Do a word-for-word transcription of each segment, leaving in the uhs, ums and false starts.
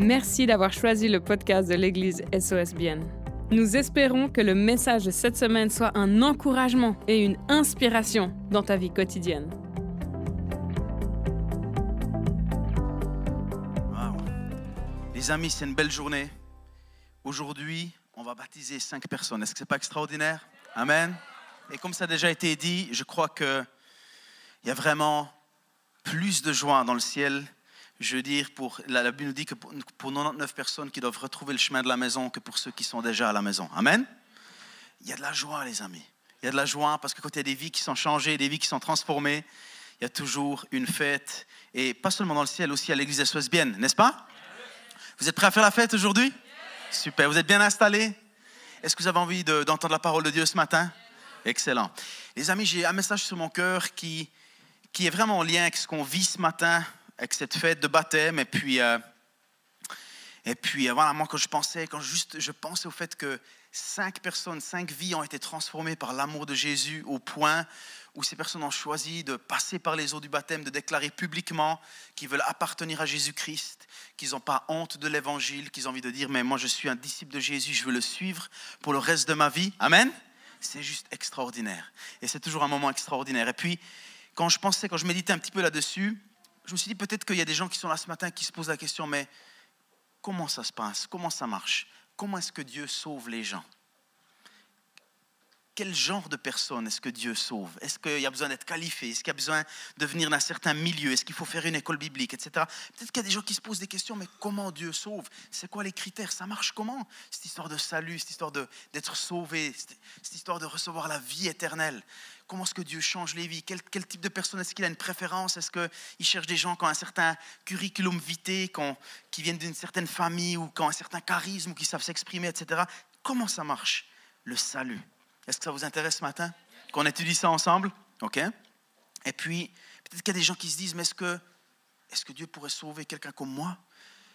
Merci d'avoir choisi le podcast de l'Église S O S B N. Nous espérons que le message de cette semaine soit un encouragement et une inspiration dans ta vie quotidienne. Wow. Les amis, c'est une belle journée. Aujourd'hui, on va baptiser cinq personnes. Est-ce que ce n'est pas extraordinaire? Amen. Et comme ça a déjà été dit, je crois qu'il y a vraiment plus de joie dans le ciel. Je veux dire, pour, la Bible nous dit que pour, pour quatre-vingt-dix-neuf personnes qui doivent retrouver le chemin de la maison que pour ceux qui sont déjà à la maison. Amen. Il y a de la joie, les amis. Il y a de la joie parce que quand il y a des vies qui sont changées, des vies qui sont transformées, il y a toujours une fête. Et pas seulement dans le ciel, aussi à l'église S O S B N, n'est-ce pas? Vous êtes prêts à faire la fête aujourd'hui? Super. Vous êtes bien installés? Est-ce que vous avez envie de, d'entendre la parole de Dieu ce matin? Excellent. Les amis, j'ai un message sur mon cœur qui, qui est vraiment en lien avec ce qu'on vit ce matin, avec cette fête de baptême. Et puis, euh, et puis euh, voilà, moi, quand je pensais, quand juste je pensais au fait que cinq personnes, cinq vies ont été transformées par l'amour de Jésus au point où ces personnes ont choisi de passer par les eaux du baptême, de déclarer publiquement qu'ils veulent appartenir à Jésus-Christ, qu'ils n'ont pas honte de l'Évangile, qu'ils ont envie de dire « Mais moi, je suis un disciple de Jésus, je veux le suivre pour le reste de ma vie. » Amen. C'est juste extraordinaire. Et c'est toujours un moment extraordinaire. Et puis, quand je pensais, quand je méditais un petit peu là-dessus, je me suis dit peut-être qu'il y a des gens qui sont là ce matin qui se posent la question, mais comment ça se passe? Comment ça marche? Comment est-ce que Dieu sauve les gens? Quel genre de personne est-ce que Dieu sauve? Est-ce qu'il y a besoin d'être qualifié? Est-ce qu'il y a besoin de venir d'un certain milieu? Est-ce qu'il faut faire une école biblique, et cetera? Peut-être qu'il y a des gens qui se posent des questions, mais comment Dieu sauve? C'est quoi les critères? Ça marche comment? Cette histoire de salut, cette histoire de, d'être sauvé, cette histoire de recevoir la vie éternelle. Comment est-ce que Dieu change les vies? Quel, quel type de personne? Est-ce qu'il a une préférence? Est-ce qu'il cherche des gens qui ont un certain curriculum vitae, qui viennent d'une certaine famille ou qui ont un certain charisme ou qui savent s'exprimer, et cetera? Comment ça marche, le salut? Est-ce que ça vous intéresse ce matin? Qu'on étudie ça ensemble? OK. Et puis, peut-être qu'il y a des gens qui se disent, mais est-ce que, est-ce que Dieu pourrait sauver quelqu'un comme moi?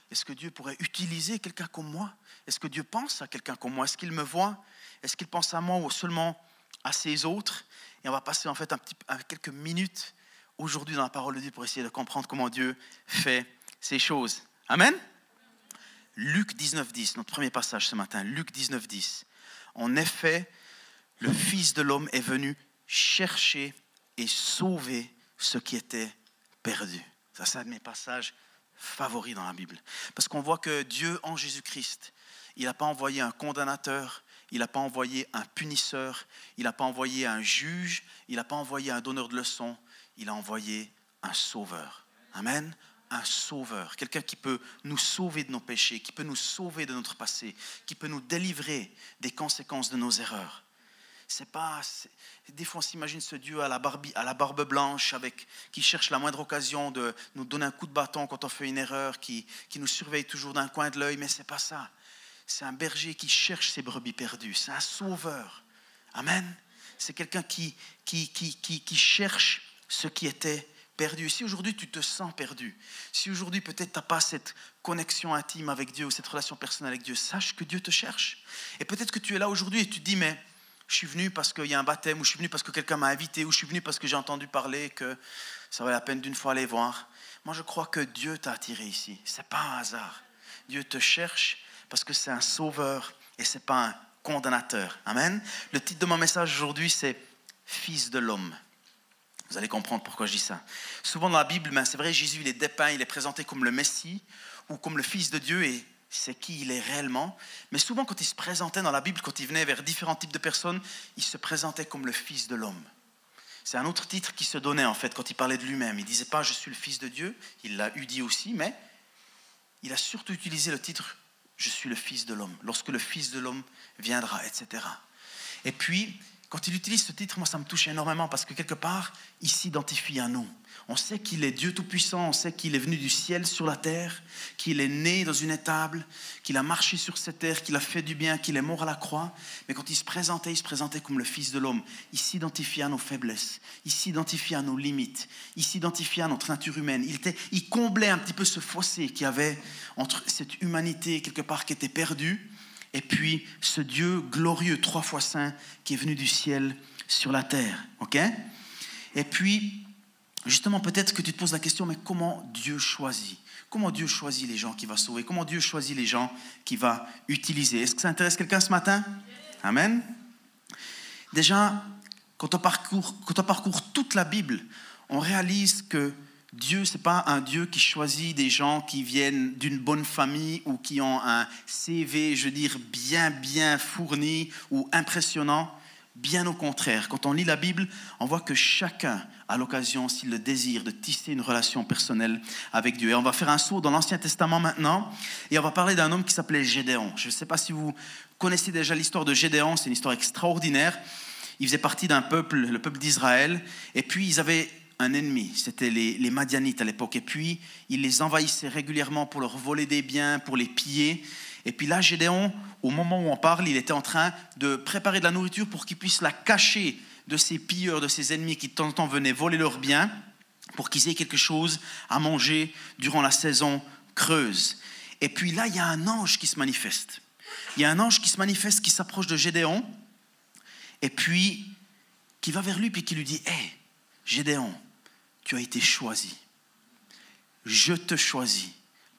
Est-ce que Dieu pourrait utiliser quelqu'un comme moi? Est-ce que Dieu pense à quelqu'un comme moi? Est-ce qu'il me voit? Est-ce qu'il pense à moi ou seulement à ses autres? Et on va passer en fait un petit, quelques minutes aujourd'hui dans la parole de Dieu pour essayer de comprendre comment Dieu fait ces choses. Amen? Luc dix-neuf dix, notre premier passage ce matin. Luc dix-neuf dix. En effet, le Fils de l'homme est venu chercher et sauver ce qui était perdu. Ça, c'est un de mes passages favoris dans la Bible. Parce qu'on voit que Dieu, en Jésus-Christ, il n'a pas envoyé un condamnateur, il n'a pas envoyé un punisseur, il n'a pas envoyé un juge, il n'a pas envoyé un donneur de leçons, il a envoyé un sauveur. Amen. Un sauveur, quelqu'un qui peut nous sauver de nos péchés, qui peut nous sauver de notre passé, qui peut nous délivrer des conséquences de nos erreurs. C'est pas, c'est, des fois on s'imagine ce Dieu à la, barbe, à la barbe blanche avec, qui cherche la moindre occasion de nous donner un coup de bâton quand on fait une erreur, qui, qui nous surveille toujours d'un coin de l'œil, mais ce n'est pas ça. C'est un berger qui cherche ses brebis perdues, c'est un sauveur. Amen. C'est quelqu'un qui, qui, qui, qui, qui cherche ce qui était perdu. Si aujourd'hui tu te sens perdu, si aujourd'hui peut-être tu n'as pas cette connexion intime avec Dieu ou cette relation personnelle avec Dieu, sache que Dieu te cherche. Et peut-être que tu es là aujourd'hui et tu te dis, mais je suis venu parce qu'il y a un baptême, ou je suis venu parce que quelqu'un m'a invité, ou je suis venu parce que j'ai entendu parler que ça valait la peine d'une fois aller voir. Moi, je crois que Dieu t'a attiré ici. Ce n'est pas un hasard. Dieu te cherche parce que c'est un sauveur et ce n'est pas un condamnateur. Amen. Le titre de mon message aujourd'hui, c'est « Fils de l'homme ». Vous allez comprendre pourquoi je dis ça. Souvent dans la Bible, ben, c'est vrai, Jésus, il est dépeint, il est présenté comme le Messie ou comme le Fils de Dieu et c'est qui il est réellement. Mais souvent, quand il se présentait dans la Bible, quand il venait vers différents types de personnes, il se présentait comme le Fils de l'homme. C'est un autre titre qu'il se donnait, en fait, quand il parlait de lui-même. Il ne disait pas « Je suis le Fils de Dieu », il l'a eu dit aussi, mais il a surtout utilisé le titre « Je suis le Fils de l'homme », lorsque le Fils de l'homme viendra, et cetera. Et puis, quand il utilise ce titre, moi, ça me touche énormément, parce que quelque part, il s'identifie à nous. On sait qu'il est Dieu Tout-Puissant, on sait qu'il est venu du ciel sur la terre, qu'il est né dans une étable, qu'il a marché sur cette terre, qu'il a fait du bien, qu'il est mort à la croix. Mais quand il se présentait, il se présentait comme le Fils de l'homme. Il s'identifiait à nos faiblesses, il s'identifiait à nos limites, il s'identifiait à notre nature humaine. Il, était, il comblait un petit peu ce fossé qu'il y avait entre cette humanité, quelque part, qui était perdue, et puis ce Dieu glorieux, trois fois saint, qui est venu du ciel sur la terre. Okay? Et puis, Justement, peut-être que tu te poses la question, mais comment Dieu choisit ? Comment Dieu choisit les gens qu'il va sauver ? Comment Dieu choisit les gens qu'il va utiliser ? Est-ce que ça intéresse quelqu'un ce matin ? Amen. Déjà, quand on parcourt, quand on parcourt toute la Bible, on réalise que Dieu, ce n'est pas un Dieu qui choisit des gens qui viennent d'une bonne famille ou qui ont un C V, je veux dire, bien, bien fourni ou impressionnant. Bien au contraire, quand on lit la Bible, on voit que chacun a l'occasion, s'il le désire, de tisser une relation personnelle avec Dieu. Et on va faire un saut dans l'Ancien Testament maintenant, et on va parler d'un homme qui s'appelait Gédéon. Je ne sais pas si vous connaissez déjà l'histoire de Gédéon, c'est une histoire extraordinaire. Il faisait partie d'un peuple, le peuple d'Israël, et puis ils avaient un ennemi, c'était les, les Madianites à l'époque, et puis ils les envahissaient régulièrement pour leur voler des biens, pour les piller. Et puis là, Gédéon, au moment où on parle, il était en train de préparer de la nourriture pour qu'il puisse la cacher de ses pilleurs, de ses ennemis qui de temps en temps venaient voler leurs biens, pour qu'ils aient quelque chose à manger durant la saison creuse. Et puis là, il y a un ange qui se manifeste. Il y a un ange qui se manifeste, qui s'approche de Gédéon, et puis qui va vers lui, puis qui lui dit « Hey, Gédéon, tu as été choisi. Je te choisis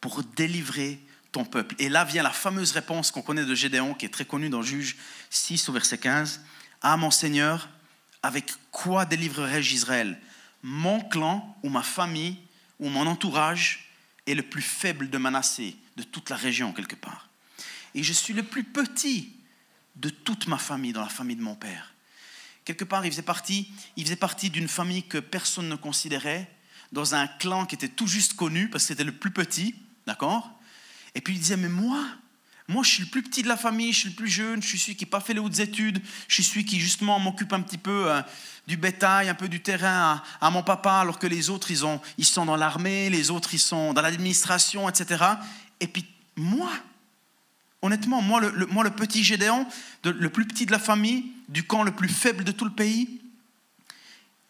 pour délivrer ton peuple. » Et là vient la fameuse réponse qu'on connaît de Gédéon, qui est très connue dans Juges six, au verset quinze. « Ah, mon Seigneur, avec quoi délivrerai-je Israël ? Mon clan ou ma famille ou mon entourage est le plus faible de Manassé, de toute la région quelque part. Et je suis le plus petit de toute ma famille, dans la famille de mon père. » Quelque part, il faisait partie, il faisait partie d'une famille que personne ne considérait, dans un clan qui était tout juste connu, parce que c'était le plus petit, d'accord ? Et puis il disait, mais moi, moi je suis le plus petit de la famille, je suis le plus jeune, je suis celui qui n'a pas fait les hautes études, je suis celui qui justement m'occupe un petit peu euh, du bétail, un peu du terrain à, à mon papa, alors que les autres, ils, ont, ils sont dans l'armée, les autres, ils sont dans l'administration, et cetera. Et puis moi, honnêtement, moi le, le, moi, le petit Gédéon, de, le plus petit de la famille, du camp le plus faible de tout le pays,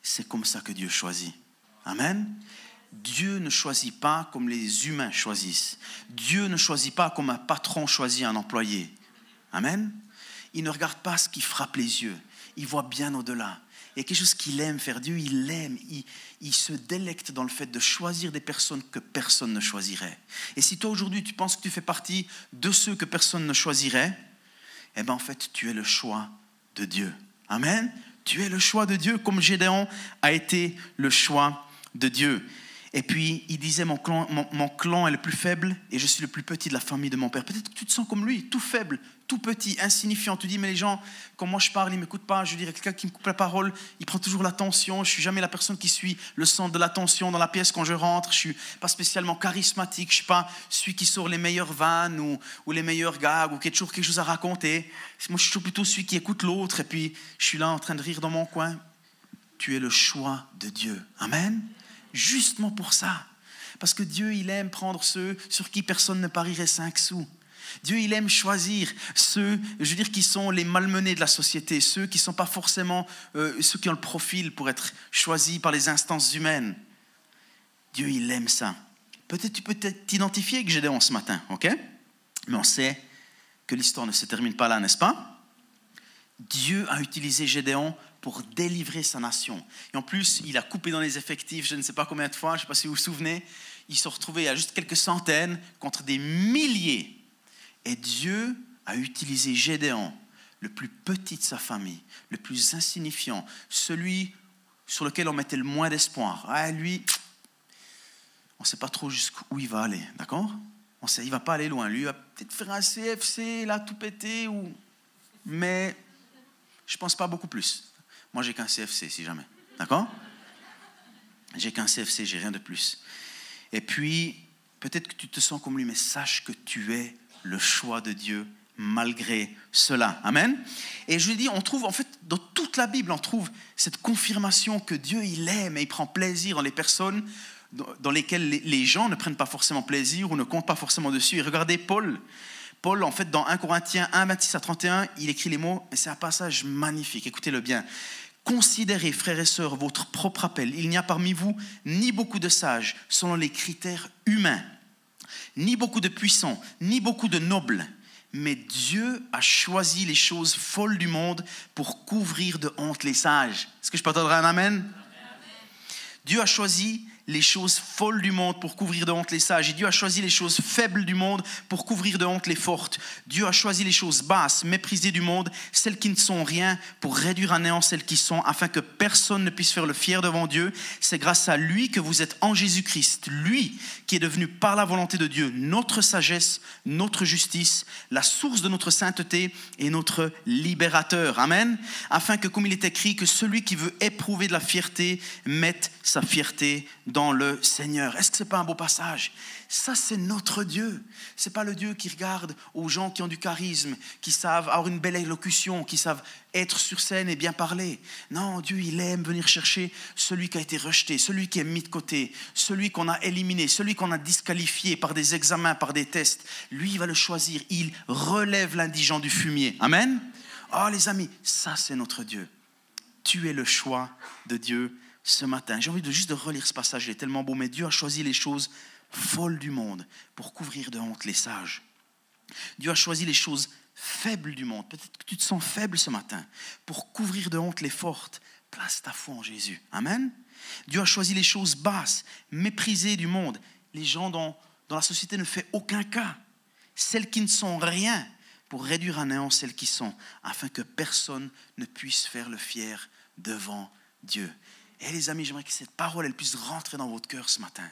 c'est comme ça que Dieu choisit. Amen. Dieu ne choisit pas comme les humains choisissent. Dieu ne choisit pas comme un patron choisit un employé. Amen. Il ne regarde pas ce qui frappe les yeux. Il voit bien au-delà. Il y a quelque chose qu'il aime faire. Dieu, il l'aime. Il, il se délecte dans le fait de choisir des personnes que personne ne choisirait. Et si toi, aujourd'hui, tu penses que tu fais partie de ceux que personne ne choisirait, eh bien, en fait, tu es le choix de Dieu. Amen. Tu es le choix de Dieu, comme Gédéon a été le choix de Dieu. Et puis, il disait, mon clan, mon, mon clan est le plus faible et je suis le plus petit de la famille de mon père. Peut-être que tu te sens comme lui, tout faible, tout petit, insignifiant. Tu dis, mais les gens, quand moi je parle, ils ne m'écoutent pas. Je dirais, quelqu'un qui me coupe la parole, il prend toujours l'attention. Je ne suis jamais la personne qui suit le centre de l'attention dans la pièce quand je rentre. Je ne suis pas spécialement charismatique. Je ne suis pas celui qui sort les meilleures vannes ou, ou les meilleurs gags ou qui a toujours quelque chose à raconter. Moi, je suis plutôt celui qui écoute l'autre et puis je suis là en train de rire dans mon coin. Tu es le choix de Dieu. Amen. Justement pour ça, parce que Dieu, il aime prendre ceux sur qui personne ne parierait cinq sous. Dieu, il aime choisir ceux, je veux dire, qui sont les malmenés de la société, ceux qui ne sont pas forcément, euh, ceux qui ont le profil pour être choisis par les instances humaines. Dieu, il aime ça. Peut-être tu peux t'identifier avec Gédéon ce matin, ok ? Mais on sait que l'histoire ne se termine pas là, n'est-ce pas ? Dieu a utilisé Gédéon pour délivrer sa nation. Et en plus, il a coupé dans les effectifs, je ne sais pas combien de fois, je ne sais pas si vous vous souvenez, ils se sont retrouvés à juste quelques centaines contre des milliers. Et Dieu a utilisé Gédéon, le plus petit de sa famille, le plus insignifiant, celui sur lequel on mettait le moins d'espoir. Ah, lui, on ne sait pas trop jusqu'où il va aller, d'accord ? On sait, il ne va pas aller loin. Lui, il va peut-être faire un C F C, là, tout pété, ou... mais je ne pense pas beaucoup plus. Moi, j'ai qu'un C F C, si jamais. D'accord ? J'ai qu'un C F C, j'ai rien de plus. Et puis, peut-être que tu te sens comme lui, mais sache que tu es le choix de Dieu malgré cela. Amen ? Et je lui dis, on trouve, en fait, dans toute la Bible, on trouve cette confirmation que Dieu, il aime et il prend plaisir dans les personnes dans lesquelles les gens ne prennent pas forcément plaisir ou ne comptent pas forcément dessus. Et regardez Paul. Paul, en fait, dans un Corinthiens un, vingt-six à trente et un, il écrit les mots, et c'est un passage magnifique, écoutez-le bien. « Considérez, frères et sœurs, votre propre appel. Il n'y a parmi vous ni beaucoup de sages, selon les critères humains, ni beaucoup de puissants, ni beaucoup de nobles. Mais Dieu a choisi les choses folles du monde pour couvrir de honte les sages. » Est-ce que je peux entendre un amen ? Dieu a choisi les choses folles du monde pour couvrir de honte les sages. Et Dieu a choisi les choses faibles du monde pour couvrir de honte les fortes. Dieu a choisi les choses basses, méprisées du monde, celles qui ne sont rien, pour réduire à néant celles qui sont, afin que personne ne puisse faire le fier devant Dieu. C'est grâce à lui que vous êtes en Jésus-Christ, lui qui est devenu par la volonté de Dieu notre sagesse, notre justice, la source de notre sainteté et notre libérateur. Amen. Afin que, comme il est écrit, que celui qui veut éprouver de la fierté mette sa fierté dans le Seigneur. Est-ce que c'est pas un beau passage? Ça, c'est notre Dieu. C'est pas le Dieu qui regarde aux gens qui ont du charisme, qui savent avoir une belle élocution, qui savent être sur scène et bien parler. Non, Dieu, il aime venir chercher celui qui a été rejeté, celui qui est mis de côté, celui qu'on a éliminé, celui qu'on a disqualifié par des examens, par des tests. Lui, il va le choisir. Il relève l'indigent du fumier. Amen. Oh, les amis, ça, c'est notre Dieu. Tu es le choix de Dieu. Ce matin, j'ai envie de juste de relire ce passage, il est tellement beau, mais Dieu a choisi les choses folles du monde pour couvrir de honte les sages. Dieu a choisi les choses faibles du monde, peut-être que tu te sens faible ce matin, pour couvrir de honte les fortes. Place ta foi en Jésus. Amen. Dieu a choisi les choses basses, méprisées du monde. Les gens dans, dans la société ne font aucun cas. Celles qui ne sont rien, pour réduire à néant celles qui sont, afin que personne ne puisse faire le fier devant Dieu. Et les amis, j'aimerais que cette parole, elle puisse rentrer dans votre cœur ce matin.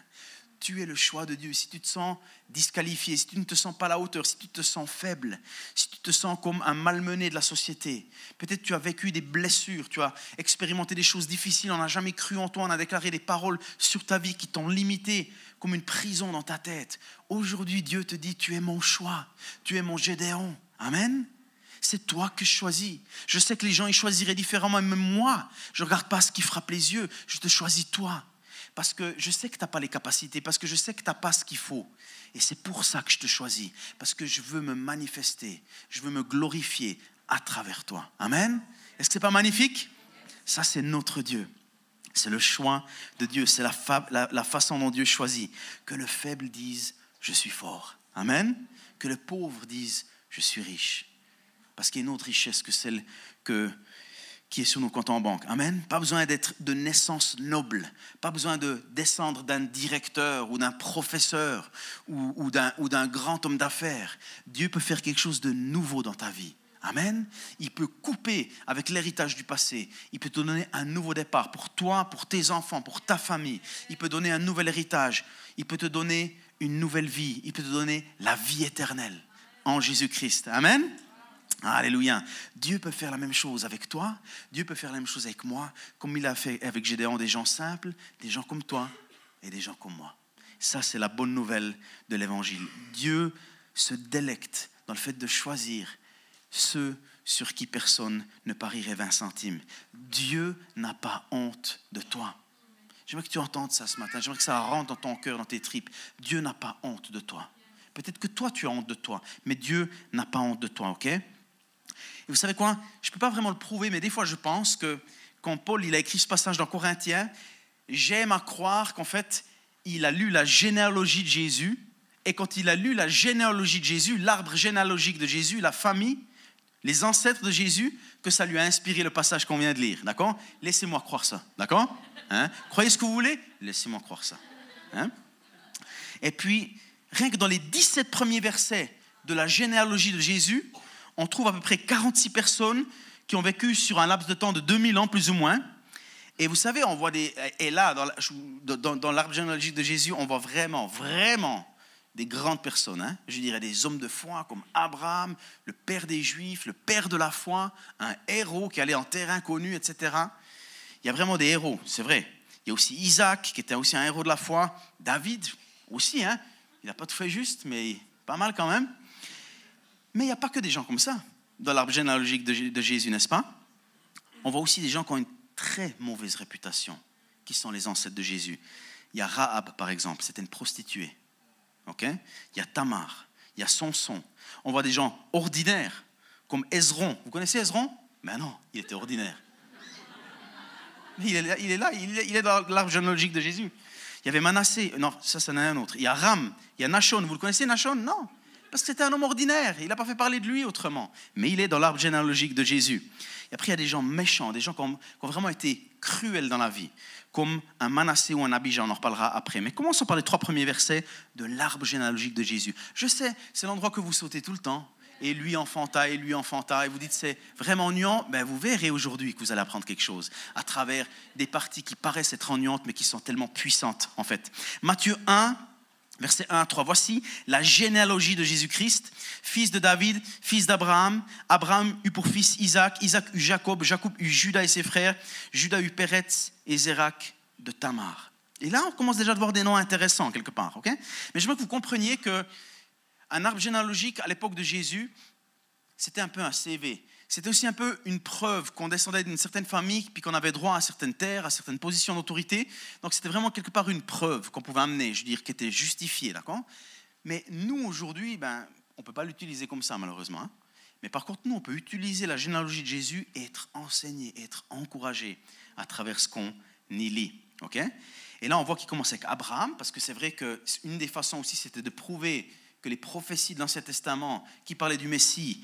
Tu es le choix de Dieu. Si tu te sens disqualifié, si tu ne te sens pas à la hauteur, si tu te sens faible, si tu te sens comme un malmené de la société, peut-être tu as vécu des blessures, tu as expérimenté des choses difficiles, on n'a jamais cru en toi, on a déclaré des paroles sur ta vie qui t'ont limité comme une prison dans ta tête. Aujourd'hui, Dieu te dit, tu es mon choix, tu es mon Gédéon. Amen. C'est toi que je choisis. Je sais que les gens, ils choisiraient différemment. Même moi, je ne regarde pas ce qui frappe les yeux. Je te choisis toi. Parce que je sais que tu n'as pas les capacités. Parce que je sais que tu n'as pas ce qu'il faut. Et c'est pour ça que je te choisis. Parce que je veux me manifester. Je veux me glorifier à travers toi. Amen. Est-ce que ce n'est pas magnifique? Ça, c'est notre Dieu. C'est le choix de Dieu. C'est la, fa- la, la façon dont Dieu choisit. Que le faible dise, je suis fort. Amen. Que le pauvre dise, je suis riche. Parce qu'il y a une autre richesse que celle que, qui est sur nos comptes en banque. Amen. Pas besoin d'être de naissance noble. Pas besoin de descendre d'un directeur ou d'un professeur ou, ou, d'un, ou d'un grand homme d'affaires. Dieu peut faire quelque chose de nouveau dans ta vie. Amen. Il peut couper avec l'héritage du passé. Il peut te donner un nouveau départ pour toi, pour tes enfants, pour ta famille. Il peut donner un nouvel héritage. Il peut te donner une nouvelle vie. Il peut te donner la vie éternelle en Jésus-Christ. Amen. Alléluia. Dieu peut faire la même chose avec toi. Dieu peut faire la même chose avec moi, comme il a fait avec Gédéon, des gens simples, des gens comme toi et des gens comme moi. Ça, c'est la bonne nouvelle de l'Évangile. Dieu se délecte dans le fait de choisir ceux sur qui personne ne parierait vingt centimes. Dieu n'a pas honte de toi. J'aimerais que tu entendes ça ce matin. J'aimerais que ça rentre dans ton cœur, dans tes tripes. Dieu n'a pas honte de toi. Peut-être que toi, tu as honte de toi, mais Dieu n'a pas honte de toi, ok ? Et vous savez quoi? Je ne peux pas vraiment le prouver, mais des fois, je pense que quand Paul il a écrit ce passage dans Corinthiens, j'aime à croire qu'en fait, il a lu la généalogie de Jésus. Et quand il a lu la généalogie de Jésus, l'arbre généalogique de Jésus, la famille, les ancêtres de Jésus, que ça lui a inspiré le passage qu'on vient de lire. D'accord? Laissez-moi croire ça. D'accord? Hein? Croyez ce que vous voulez? Laissez-moi croire ça. Hein? Et puis, rien que dans les dix-sept premiers versets de la généalogie de Jésus, on trouve à peu près quarante-six personnes qui ont vécu sur un laps de temps de deux mille ans, plus ou moins. Et vous savez, on voit des... Et là, dans, la, dans, dans l'arbre généalogique de Jésus, on voit vraiment, vraiment des grandes personnes. Hein? Je dirais des hommes de foi comme Abraham, le père des Juifs, le père de la foi, un héros qui allait en terre inconnue, et cetera. Il y a vraiment des héros, c'est vrai. Il y a aussi Isaac, qui était aussi un héros de la foi. David, aussi. Hein? Il n'a pas tout fait juste, mais pas mal quand même. Mais il n'y a pas que des gens comme ça dans l'arbre généalogique de Jésus, n'est-ce pas? On voit aussi des gens qui ont une très mauvaise réputation, qui sont les ancêtres de Jésus. Il y a Rahab, par exemple, c'était une prostituée. Okay? Il y a Tamar, il y a Samson. On voit des gens ordinaires, comme Ezron. Vous connaissez Ezron? Ben non, il était ordinaire. Il est là, il est, là, il est dans l'arbre généalogique de Jésus. Il y avait Manassé, non, ça, ça n'est un autre. Il y a Ram, il y a Nachon. Vous le connaissez, Nachon? Non. parce que c'était un homme ordinaire. Il n'a pas fait parler de lui autrement. Mais il est dans l'arbre généalogique de Jésus. Et après, il y a des gens méchants, des gens qui ont, qui ont vraiment été cruels dans la vie, comme un Manassé ou un Abijah, on en reparlera après. Mais commençons par les trois premiers versets de l'arbre généalogique de Jésus. Je sais, c'est l'endroit que vous sautez tout le temps. Et lui enfanta, et lui enfanta, et vous dites c'est vraiment ennuyant, ben vous verrez aujourd'hui que vous allez apprendre quelque chose à travers des parties qui paraissent être ennuyantes mais qui sont tellement puissantes en fait. Matthieu un, versets un à trois, voici la généalogie de Jésus-Christ, fils de David, fils d'Abraham. Abraham eut pour fils Isaac, Isaac eut Jacob, Jacob eut Judas et ses frères, Judas eut Peretz et Zérak de Tamar. Et là on commence déjà à voir des noms intéressants quelque part, ok ? Mais je veux que vous compreniez que un arbre généalogique, à l'époque de Jésus, c'était un peu un C V. C'était aussi un peu une preuve qu'on descendait d'une certaine famille, puis qu'on avait droit à certaines terres, à certaines positions d'autorité. Donc c'était vraiment quelque part une preuve qu'on pouvait amener, je veux dire, qui était justifiée, d'accord ? Mais nous, aujourd'hui, ben, on ne peut pas l'utiliser comme ça, malheureusement. Hein ? Mais par contre, nous, on peut utiliser la généalogie de Jésus et être enseigné, être encouragé à travers ce qu'on y lit, ok ? Et là, on voit qu'il commence avec Abraham, parce que c'est vrai qu'une des façons aussi, c'était de prouver que les prophéties de l'Ancien Testament qui parlaient du Messie,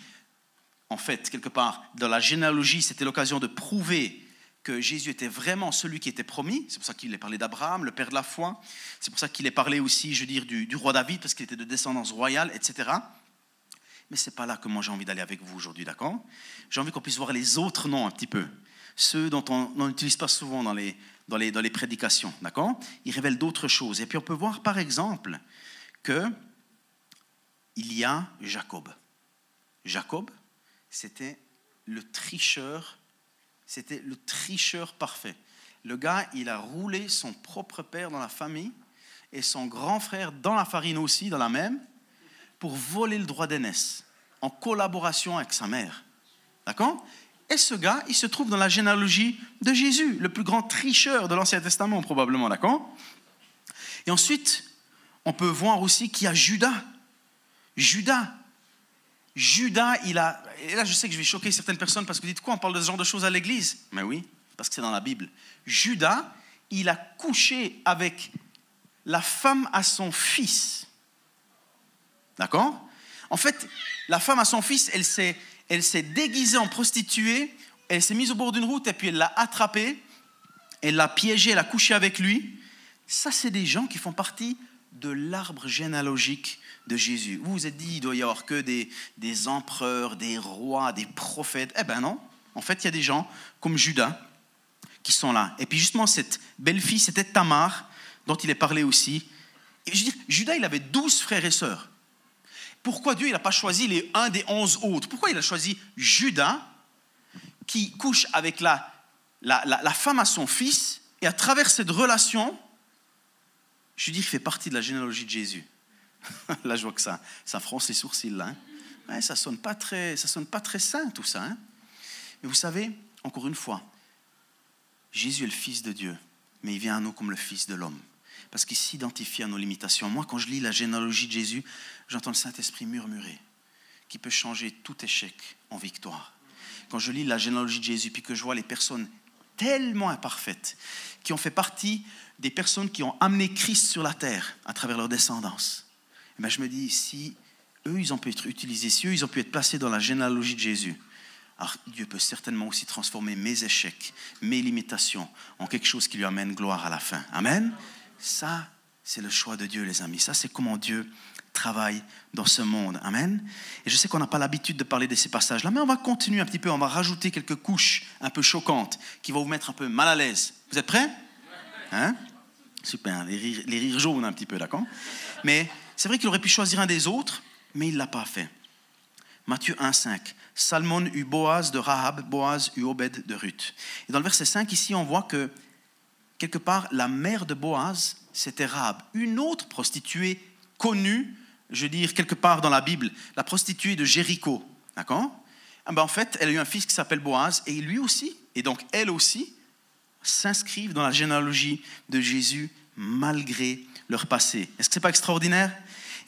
en fait, quelque part, dans la généalogie, c'était l'occasion de prouver que Jésus était vraiment celui qui était promis. C'est pour ça qu'il est parlé d'Abraham, le père de la foi. C'est pour ça qu'il est parlé aussi, je veux dire, du, du roi David, parce qu'il était de descendance royale, et cetera. Mais ce n'est pas là que moi j'ai envie d'aller avec vous aujourd'hui, d'accord ? J'ai envie qu'on puisse voir les autres noms un petit peu, ceux dont on n'utilise pas souvent dans les, dans, les, dans les prédications, d'accord ? Ils révèlent d'autres choses. Et puis on peut voir, par exemple, que il y a Jacob. Jacob, c'était le tricheur, c'était le tricheur parfait. Le gars, il a roulé son propre père dans la famille et son grand frère dans la farine aussi, dans la même, pour voler le droit d'aînesse, en collaboration avec sa mère. D'accord ? Et ce gars, il se trouve dans la généalogie de Jésus, le plus grand tricheur de l'Ancien Testament probablement, d'accord ? Et ensuite, on peut voir aussi qu'il y a Judas. Judas, Judas, il a... Et là, je sais que je vais choquer certaines personnes parce que vous dites quoi, on parle de ce genre de choses à l'église ? Mais oui, parce que c'est dans la Bible. Judas, il a couché avec la femme à son fils. D'accord ? En fait, la femme à son fils, elle s'est, elle s'est déguisée en prostituée, elle s'est mise au bord d'une route et puis elle l'a attrapée, elle l'a piégée, elle a couché avec lui. Ça, c'est des gens qui font partie de l'arbre généalogique de Jésus. Vous vous êtes dit, il doit y avoir que des, des empereurs, des rois, des prophètes. Eh bien non, en fait, il y a des gens comme Judas qui sont là. Et puis justement, cette belle-fille, c'était Tamar, dont il est parlé aussi. Et je veux dire, Judas, il avait douze frères et sœurs. Pourquoi Dieu, il n'a pas choisi les un des onze autres ? Pourquoi il a choisi Judas, qui couche avec la, la, la, la femme à son fils, et à travers cette relation, je veux dire, il fait partie de la généalogie de Jésus. Là, je vois que ça, ça fronce les sourcils, là. Hein. Ouais, ça ne sonne pas très, ça sonne pas très sain, tout ça. Hein. Mais vous savez, encore une fois, Jésus est le Fils de Dieu, mais il vient à nous comme le Fils de l'homme, parce qu'il s'identifie à nos limitations. Moi, quand je lis la généalogie de Jésus, j'entends le Saint-Esprit murmurer, qui peut changer tout échec en victoire. Quand je lis la généalogie de Jésus, puis que je vois les personnes tellement imparfaites, qui ont fait partie des personnes qui ont amené Christ sur la terre à travers leur descendance. Et bien je me dis, si eux, ils ont pu être utilisés, si eux, ils ont pu être placés dans la généalogie de Jésus, alors Dieu peut certainement aussi transformer mes échecs, mes limitations, en quelque chose qui lui amène gloire à la fin. Amen ? Ça, c'est le choix de Dieu, les amis. Ça, c'est comment Dieu travaille dans ce monde. Amen. Et je sais qu'on n'a pas l'habitude de parler de ces passages-là, mais on va continuer un petit peu, on va rajouter quelques couches un peu choquantes qui vont vous mettre un peu mal à l'aise. Vous êtes prêts ? Hein ? Super, les rires, les rires jaunes un petit peu, d'accord ? Mais c'est vrai qu'il aurait pu choisir un des autres, mais il ne l'a pas fait. Matthieu un, cinq. Salmon eut Boaz de Rahab, Boaz eut Obed de Ruth. Et dans le verset cinq, ici, on voit que, quelque part, la mère de Boaz, c'était Rahab, une autre prostituée connue, je veux dire, quelque part dans la Bible, la prostituée de Jéricho, d'accord ? Ah ben en fait, elle a eu un fils qui s'appelle Boaz, et lui aussi, et donc elle aussi, s'inscrivent dans la généalogie de Jésus malgré leur passé. Est-ce que ce n'est pas extraordinaire ?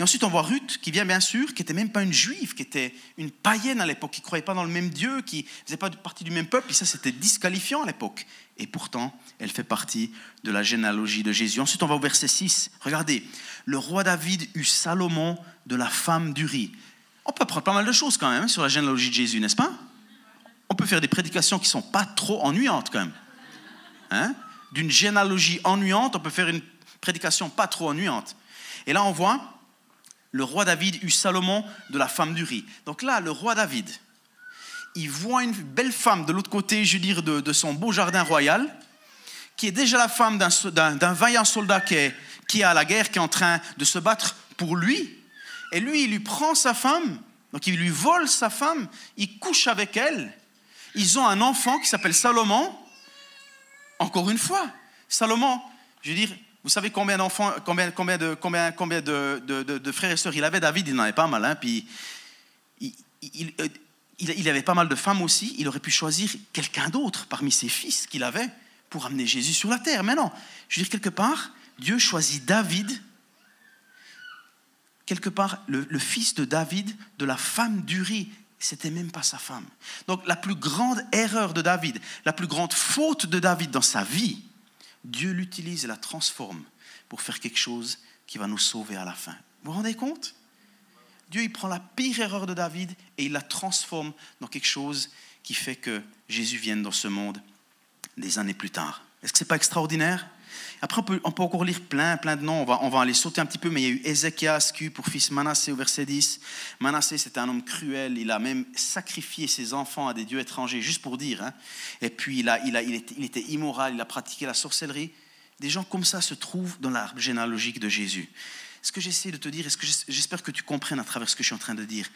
Et ensuite, on voit Ruth qui vient, bien sûr, qui n'était même pas une juive, qui était une païenne à l'époque, qui ne croyait pas dans le même Dieu, qui ne faisait pas partie du même peuple. Et ça, c'était disqualifiant à l'époque. Et pourtant, elle fait partie de la généalogie de Jésus. Ensuite, on va au verset six. Regardez. Le roi David eut Salomon de la femme d'Uri. On peut apprendre pas mal de choses quand même sur la généalogie de Jésus, n'est-ce pas? On peut faire des prédications qui ne sont pas trop ennuyantes quand même. Hein? D'une généalogie ennuyante, on peut faire une prédication pas trop ennuyante. Et là, on voit, le roi David eut Salomon de la femme d'Uri. Donc là, le roi David, il voit une belle femme de l'autre côté, je veux dire, de, de son beau jardin royal, qui est déjà la femme d'un, d'un, d'un vaillant soldat qui est, qui est à la guerre, qui est en train de se battre pour lui. Et lui, il lui prend sa femme, donc il lui vole sa femme, il couche avec elle. Ils ont un enfant qui s'appelle Salomon. Encore une fois, Salomon, je veux dire, vous savez combien d'enfants, combien, combien, de, combien, combien de, de, de, de frères et sœurs il avait? David, il en avait pas mal, hein, puis il, il, il, il avait pas mal de femmes aussi. Il aurait pu choisir quelqu'un d'autre parmi ses fils qu'il avait pour amener Jésus sur la terre. Mais non, je veux dire, quelque part, Dieu choisit David, quelque part, le, le fils de David, de la femme d'Uri. C'était même pas sa femme. Donc la plus grande erreur de David, la plus grande faute de David dans sa vie, Dieu l'utilise et la transforme pour faire quelque chose qui va nous sauver à la fin. Vous vous rendez compte? Dieu, il prend la pire erreur de David et il la transforme dans quelque chose qui fait que Jésus vienne dans ce monde des années plus tard. Est-ce que c'est pas extraordinaire? Après, on peut, on peut encore lire plein, plein de noms. On va, on va aller sauter un petit peu, mais il y a eu Ezéchias qui eut pour fils Manassé au verset dix. Manassé, c'était un homme cruel. Il a même sacrifié ses enfants à des dieux étrangers, juste pour dire. Hein. Et puis, il, a, il, a, il, était, il était immoral, il a pratiqué la sorcellerie. Des gens comme ça se trouvent dans l'arbre généalogique de Jésus. Ce que j'essaie de te dire, et ce que j'espère que tu comprennes à travers ce que je suis en train de dire,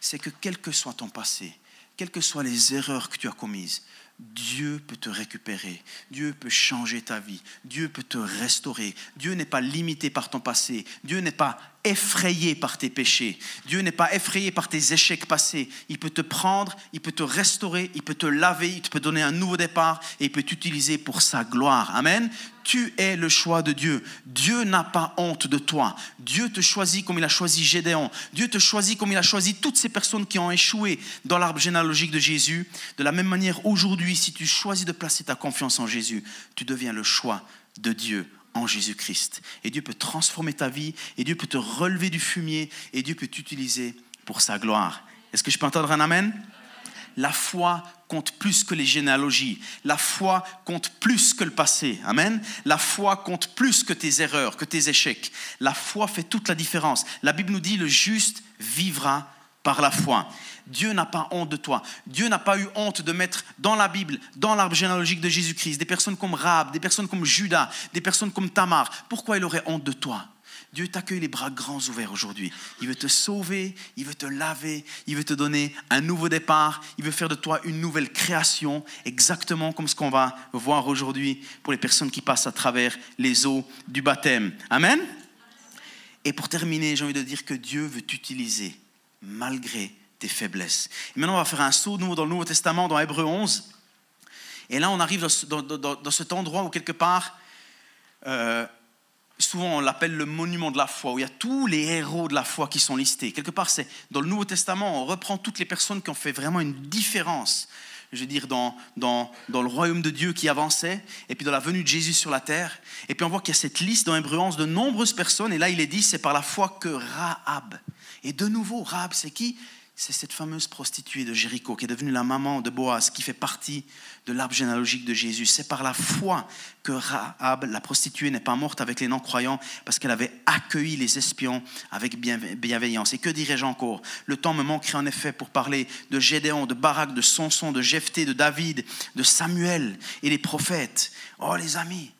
c'est que quel que soit ton passé, quelles que soient les erreurs que tu as commises, Dieu peut te récupérer, Dieu peut changer ta vie, Dieu peut te restaurer. Dieu n'est pas limité par ton passé, Dieu n'est pas effrayé par tes péchés, Dieu n'est pas effrayé par tes échecs passés. Il peut te prendre, il peut te restaurer, il peut te laver, il peut te donner un nouveau départ et il peut t'utiliser pour sa gloire. Amen. Tu es le choix de Dieu. Dieu n'a pas honte de toi. Dieu te choisit comme il a choisi Gédéon. Dieu te choisit comme il a choisi toutes ces personnes qui ont échoué dans l'arbre généalogique de Jésus. De la même manière, aujourd'hui, si tu choisis de placer ta confiance en Jésus, tu deviens le choix de Dieu en Jésus-Christ. Et Dieu peut transformer ta vie, et Dieu peut te relever du fumier, et Dieu peut t'utiliser pour sa gloire. Est-ce que je peux entendre un amen? La foi compte plus que les généalogies. La foi compte plus que le passé. Amen. La foi compte plus que tes erreurs, que tes échecs. La foi fait toute la différence. La Bible nous dit, le juste vivra par la foi. Dieu n'a pas honte de toi. Dieu n'a pas eu honte de mettre dans la Bible, dans l'arbre généalogique de Jésus-Christ, des personnes comme Rahab, des personnes comme Judas, des personnes comme Tamar. Pourquoi il aurait honte de toi? Dieu t'accueille les bras grands ouverts aujourd'hui. Il veut te sauver, il veut te laver, il veut te donner un nouveau départ, il veut faire de toi une nouvelle création, exactement comme ce qu'on va voir aujourd'hui pour les personnes qui passent à travers les eaux du baptême. Amen? Et pour terminer, j'ai envie de dire que Dieu veut t'utiliser malgré tes faiblesses. Et maintenant, on va faire un saut nouveau dans le Nouveau Testament, dans Hébreux onze. Et là, on arrive dans, ce, dans, dans, dans cet endroit où, quelque part, euh, souvent on l'appelle le monument de la foi, où il y a tous les héros de la foi qui sont listés. Quelque part, c'est dans le Nouveau Testament, on reprend toutes les personnes qui ont fait vraiment une différence, je veux dire, dans, dans, dans le royaume de Dieu qui avançait, et puis dans la venue de Jésus sur la terre. Et puis on voit qu'il y a cette liste dans Hébreux onze de nombreuses personnes, et là il est dit, c'est par la foi que Rahab. Et de nouveau, Rahab, c'est qui? C'est cette fameuse prostituée de Jéricho qui est devenue la maman de Boaz, qui fait partie de l'arbre généalogique de Jésus. C'est par la foi que Rahab, la prostituée, n'est pas morte avec les non-croyants parce qu'elle avait accueilli les espions avec bienveillance. Et que dirais-je encore? Le temps me manquerait en effet pour parler de Gédéon, de Barak, de Samson, de Jephthé, de David, de Samuel et les prophètes. Oh les amis,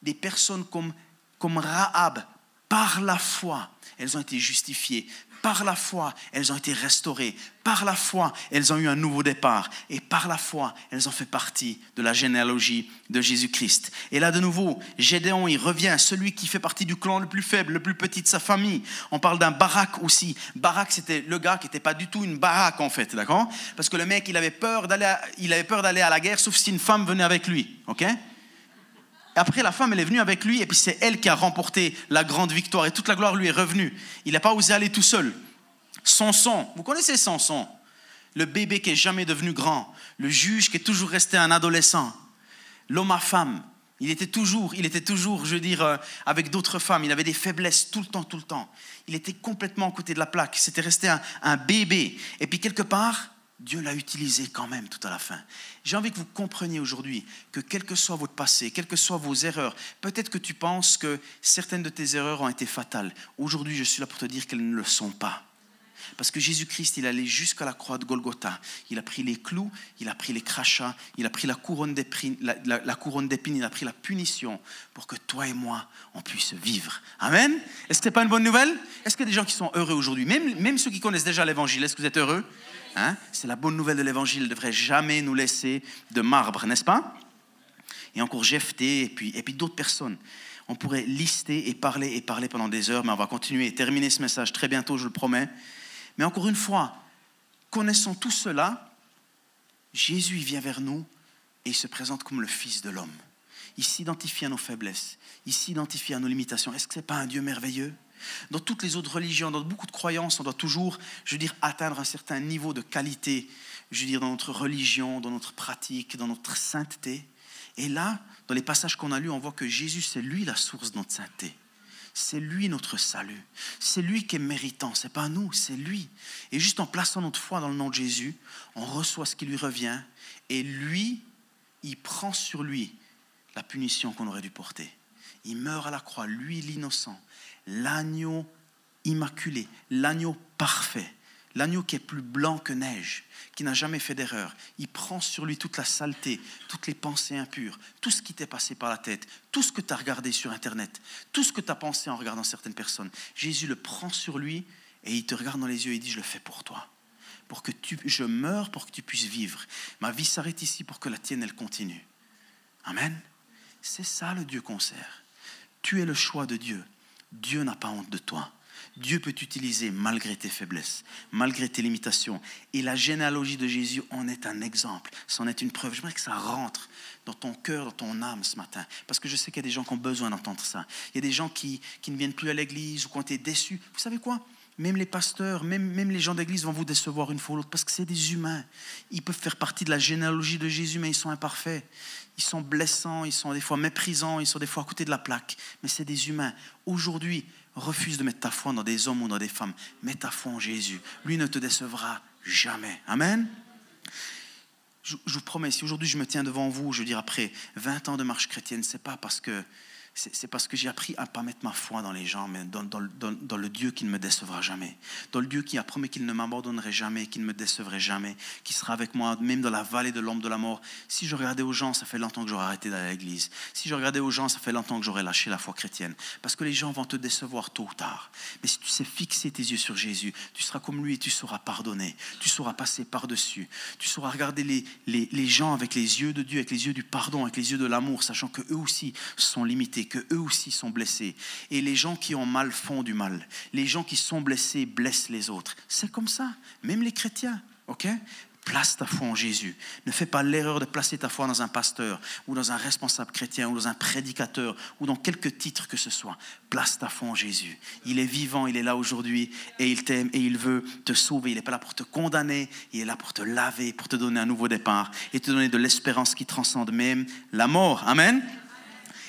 des personnes comme, comme Rahab, par la foi, elles ont été justifiées. Par la foi, elles ont été restaurées. Par la foi, elles ont eu un nouveau départ. Et par la foi, elles ont fait partie de la généalogie de Jésus-Christ. Et là, de nouveau, Gédéon, il revient, celui qui fait partie du clan le plus faible, le plus petit de sa famille. On parle d'un Barak aussi. Barak, c'était le gars qui n'était pas du tout une baraque, en fait, d'accord? Parce que le mec, il avait peur d'aller à, il avait peur d'aller à la guerre, sauf si une femme venait avec lui, ok? après la femme elle est venue avec lui et puis c'est elle qui a remporté la grande victoire et toute la gloire lui est revenue. Il n'a pas osé aller tout seul. Samson, vous connaissez Samson, le bébé qui n'est jamais devenu grand, le juge qui est toujours resté un adolescent, l'homme à femme, il était toujours, il était toujours, je veux dire, euh, avec d'autres femmes, il avait des faiblesses tout le temps, tout le temps. Il était complètement à côté de la plaque, c'était resté un, un bébé. Et puis quelque part, Dieu l'a utilisé quand même tout à la fin. J'ai envie que vous compreniez aujourd'hui que quel que soit votre passé, quelles que soient vos erreurs, peut-être que tu penses que certaines de tes erreurs ont été fatales. Aujourd'hui, je suis là pour te dire qu'elles ne le sont pas. Parce que Jésus-Christ, il allait jusqu'à la croix de Golgotha. Il a pris les clous, il a pris les crachats, il a pris la couronne d'épines, la, la, la couronne d'épines, il a pris la punition pour que toi et moi, on puisse vivre. Amen. Est-ce que ce n'est pas une bonne nouvelle? Est-ce qu'il y a des gens qui sont heureux aujourd'hui? Même, même ceux qui connaissent déjà l'Évangile, est-ce que vous êtes heureux? Hein? C'est la bonne nouvelle de l'Évangile, elle ne devrait jamais nous laisser de marbre, n'est-ce pas? Et encore Jephthé, et puis, et puis d'autres personnes. On pourrait lister et parler et parler pendant des heures, mais on va continuer et terminer ce message très bientôt, je le promets. Mais encore une fois, connaissant tout cela, Jésus vient vers nous et il se présente comme le Fils de l'homme. Il s'identifie à nos faiblesses, il s'identifie à nos limitations. Est-ce que ce n'est pas un Dieu merveilleux? Dans toutes les autres religions, dans beaucoup de croyances, on doit toujours, je veux dire, atteindre un certain niveau de qualité, je veux dire, dans notre religion, dans notre pratique, dans notre sainteté. Et là, dans les passages qu'on a lus, on voit que Jésus, c'est lui la source de notre sainteté. C'est lui notre salut. C'est lui qui est méritant. Ce n'est pas nous, c'est lui. Et juste en plaçant notre foi dans le nom de Jésus, on reçoit ce qui lui revient. Et lui, il prend sur lui la punition qu'on aurait dû porter. Il meurt à la croix, lui l'innocent. L'agneau immaculé, l'agneau parfait. L'agneau qui est plus blanc que neige, qui n'a jamais fait d'erreur. Il prend sur lui toute la saleté, toutes les pensées impures, tout ce qui t'est passé par la tête, tout ce que tu as regardé sur Internet, tout ce que tu as pensé en regardant certaines personnes. Jésus le prend sur lui et il te regarde dans les yeux et il dit « Je le fais pour toi, pour que tu, je meure pour que tu puisses vivre. Ma vie s'arrête ici pour que la tienne, elle continue. » Amen. C'est ça le Dieu qu'on sert. Tu es le choix de Dieu. Dieu n'a pas honte de toi. Dieu peut t'utiliser malgré tes faiblesses, malgré tes limitations. Et la généalogie de Jésus en est un exemple, c'en est une preuve. J'aimerais que ça rentre dans ton cœur, dans ton âme ce matin. Parce que je sais qu'il y a des gens qui ont besoin d'entendre ça. Il y a des gens qui, qui ne viennent plus à l'église ou qui ont été déçus. Vous savez quoi ? Même les pasteurs, même, même les gens d'église vont vous décevoir une fois ou l'autre parce que c'est des humains. Ils peuvent faire partie de la généalogie de Jésus, mais ils sont imparfaits. Ils sont blessants, ils sont des fois méprisants, ils sont des fois à côté de la plaque. Mais c'est des humains. Aujourd'hui, refuse de mettre ta foi dans des hommes ou dans des femmes. Mets ta foi en Jésus. Lui ne te décevra jamais. Amen. Je, je vous promets, si aujourd'hui je me tiens devant vous, je veux dire après vingt ans de marche chrétienne, c'est pas parce que c'est, c'est parce que j'ai appris à ne pas mettre ma foi dans les gens, mais dans, dans, dans, dans le Dieu qui ne me décevra jamais. Dans le Dieu qui a promis qu'il ne m'abandonnerait jamais, qu'il ne me décevrait jamais, qui sera avec moi même dans la vallée de l'ombre de la mort. Si je regardais aux gens, ça fait longtemps que j'aurais arrêté d'aller à l'église. Si je regardais aux gens, ça fait longtemps que j'aurais lâché la foi chrétienne. Parce que les gens vont te décevoir tôt ou tard. Mais si tu sais fixer tes yeux sur Jésus, tu seras comme lui et tu sauras pardonner. Tu sauras passer par-dessus. Tu sauras regarder les, les, les gens avec les yeux de Dieu, avec les yeux du pardon, avec les yeux de l'amour, sachant qu'eux aussi sont limités, que eux aussi sont blessés. Et les gens qui ont mal font du mal. Les gens qui sont blessés blessent les autres. C'est comme ça, même les chrétiens. OK ? Place ta foi en Jésus. Ne fais pas l'erreur de placer ta foi dans un pasteur ou dans un responsable chrétien ou dans un prédicateur ou dans quelque titre que ce soit. Place ta foi en Jésus. Il est vivant, il est là aujourd'hui et il t'aime et il veut te sauver. Il n'est pas là pour te condamner, il est là pour te laver, pour te donner un nouveau départ et te donner de l'espérance qui transcende même la mort. Amen.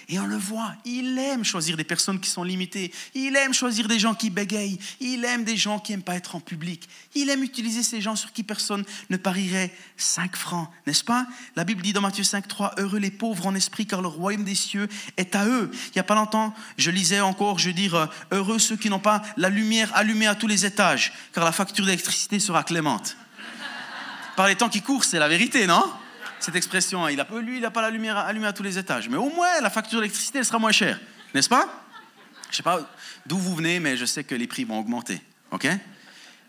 Et on le voit, il aime choisir des personnes qui sont limitées. Il aime choisir des gens qui bégayent. Il aime des gens qui n'aiment pas être en public. Il aime utiliser ces gens sur qui personne ne parierait cinq francs, n'est-ce pas? La Bible dit dans Matthieu cinq, trois, « Heureux les pauvres en esprit, car le royaume des cieux est à eux. » Il n'y a pas longtemps, je lisais encore, je veux dire, « Heureux ceux qui n'ont pas la lumière allumée à tous les étages, car la facture d'électricité sera clémente. » Par les temps qui courent, c'est la vérité, non? Cette expression, il a, lui, il n'a pas la lumière allumée à tous les étages. Mais au moins, la facture d'électricité, elle sera moins chère. N'est-ce pas? Je ne sais pas d'où vous venez, mais je sais que les prix vont augmenter. OK?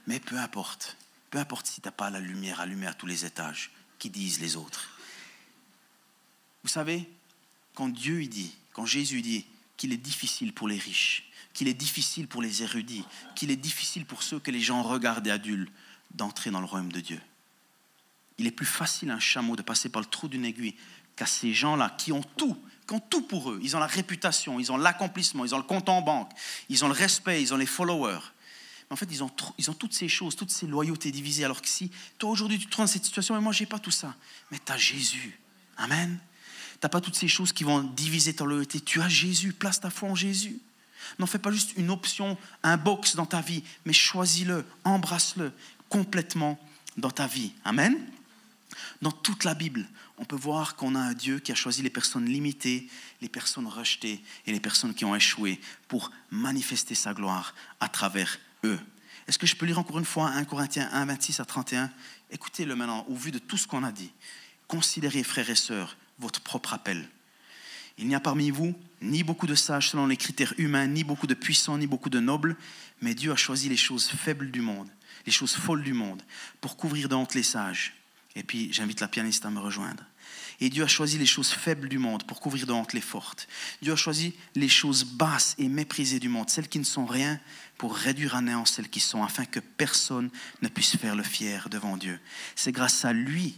Mais peu importe. Peu importe si tu n'as pas la lumière allumée à tous les étages, qui disent les autres. Vous savez, quand Dieu il dit, quand Jésus dit qu'il est difficile pour les riches, qu'il est difficile pour les érudits, qu'il est difficile pour ceux que les gens regardent et adulent, d'entrer dans le royaume de Dieu. Il est plus facile à un chameau de passer par le trou d'une aiguille qu'à ces gens-là qui ont tout, qui ont tout pour eux. Ils ont la réputation, ils ont l'accomplissement, ils ont le compte en banque, ils ont le respect, ils ont les followers. Mais en fait, ils ont, trop, ils ont toutes ces choses, toutes ces loyautés divisées. Alors que si toi, aujourd'hui, tu te trouves dans cette situation, mais moi, je n'ai pas tout ça. Mais tu as Jésus. Amen. Tu n'as pas toutes ces choses qui vont diviser ta loyauté. Tu as Jésus. Place ta foi en Jésus. N'en fais pas juste une option, un box dans ta vie, mais choisis-le, embrasse-le complètement dans ta vie. Amen. Dans toute la Bible, on peut voir qu'on a un Dieu qui a choisi les personnes limitées, les personnes rejetées et les personnes qui ont échoué pour manifester sa gloire à travers eux. Est-ce que je peux lire encore une fois un Corinthiens un, vingt-six à trente et un? Écoutez-le maintenant, au vu de tout ce qu'on a dit. Considérez, frères et sœurs, votre propre appel. Il n'y a parmi vous ni beaucoup de sages selon les critères humains, ni beaucoup de puissants, ni beaucoup de nobles, mais Dieu a choisi les choses faibles du monde, les choses folles du monde, pour couvrir de honte les sages. Et puis, j'invite la pianiste à me rejoindre. Et Dieu a choisi les choses faibles du monde pour couvrir de honte les fortes. Dieu a choisi les choses basses et méprisées du monde, celles qui ne sont rien, pour réduire à néant celles qui sont, afin que personne ne puisse faire le fier devant Dieu. C'est grâce à lui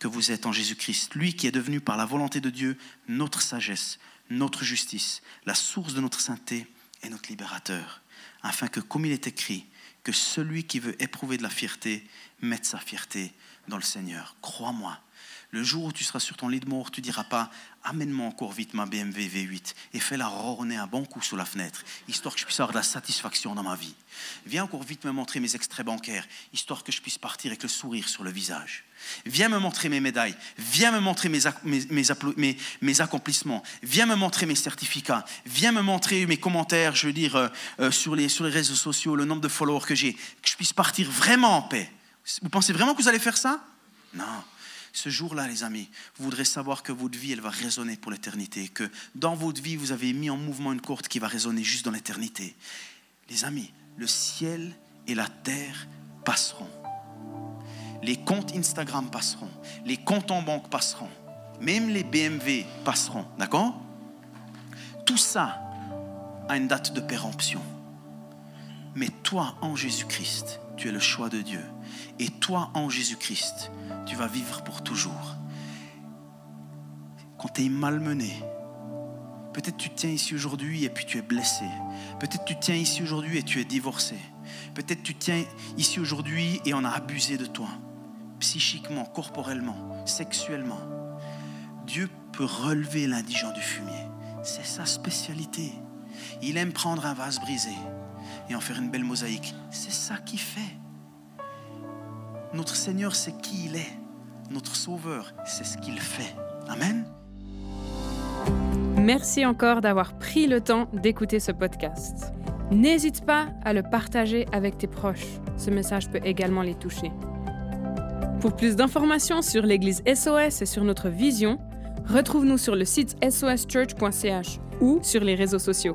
que vous êtes en Jésus-Christ, lui qui est devenu par la volonté de Dieu notre sagesse, notre justice, la source de notre sainteté et notre libérateur, afin que, comme il est écrit, que celui qui veut éprouver de la fierté mette sa fierté dans le Seigneur. Crois-moi, le jour où tu seras sur ton lit de mort, tu ne diras pas « Amène-moi encore vite ma B M W V huit et fais-la ronronner un bon coup sous la fenêtre, histoire que je puisse avoir de la satisfaction dans ma vie. Viens encore vite me montrer mes extraits bancaires, histoire que je puisse partir avec le sourire sur le visage. » Viens me montrer mes médailles, viens me montrer mes, mes, mes, mes, mes accomplissements, viens me montrer mes certificats, viens me montrer mes commentaires, je veux dire, euh, euh, sur, les, sur les réseaux sociaux, le nombre de followers que j'ai, que je puisse partir vraiment en paix. Vous pensez vraiment que vous allez faire ça? Non. Ce jour-là, les amis, vous voudrez savoir que votre vie, elle va résonner pour l'éternité, que dans votre vie, vous avez mis en mouvement une corde qui va résonner juste dans l'éternité. Les amis, le ciel et la terre passeront. Les comptes Instagram passeront, les comptes en banque passeront, même les B M W passeront, d'accord? Tout ça a une date de péremption. Mais toi, en Jésus-Christ, tu es le choix de Dieu. Et toi, en Jésus-Christ, tu vas vivre pour toujours. Quand tu es malmené, peut-être tu tiens ici aujourd'hui et puis tu es blessé. Peut-être tu tiens ici aujourd'hui et tu es divorcé. Peut-être tu tiens ici aujourd'hui et on a abusé de toi. Psychiquement, corporellement, sexuellement. Dieu peut relever l'indigent du fumier. C'est sa spécialité. Il aime prendre un vase brisé et en faire une belle mosaïque. C'est ça qu'il fait. Notre Seigneur, c'est qui il est. Notre Sauveur, c'est ce qu'il fait. Amen. Merci encore d'avoir pris le temps d'écouter ce podcast. N'hésite pas à le partager avec tes proches. Ce message peut également les toucher. Pour plus d'informations sur l'église S O S et sur notre vision, retrouve-nous sur le site S O S church point C H ou sur les réseaux sociaux.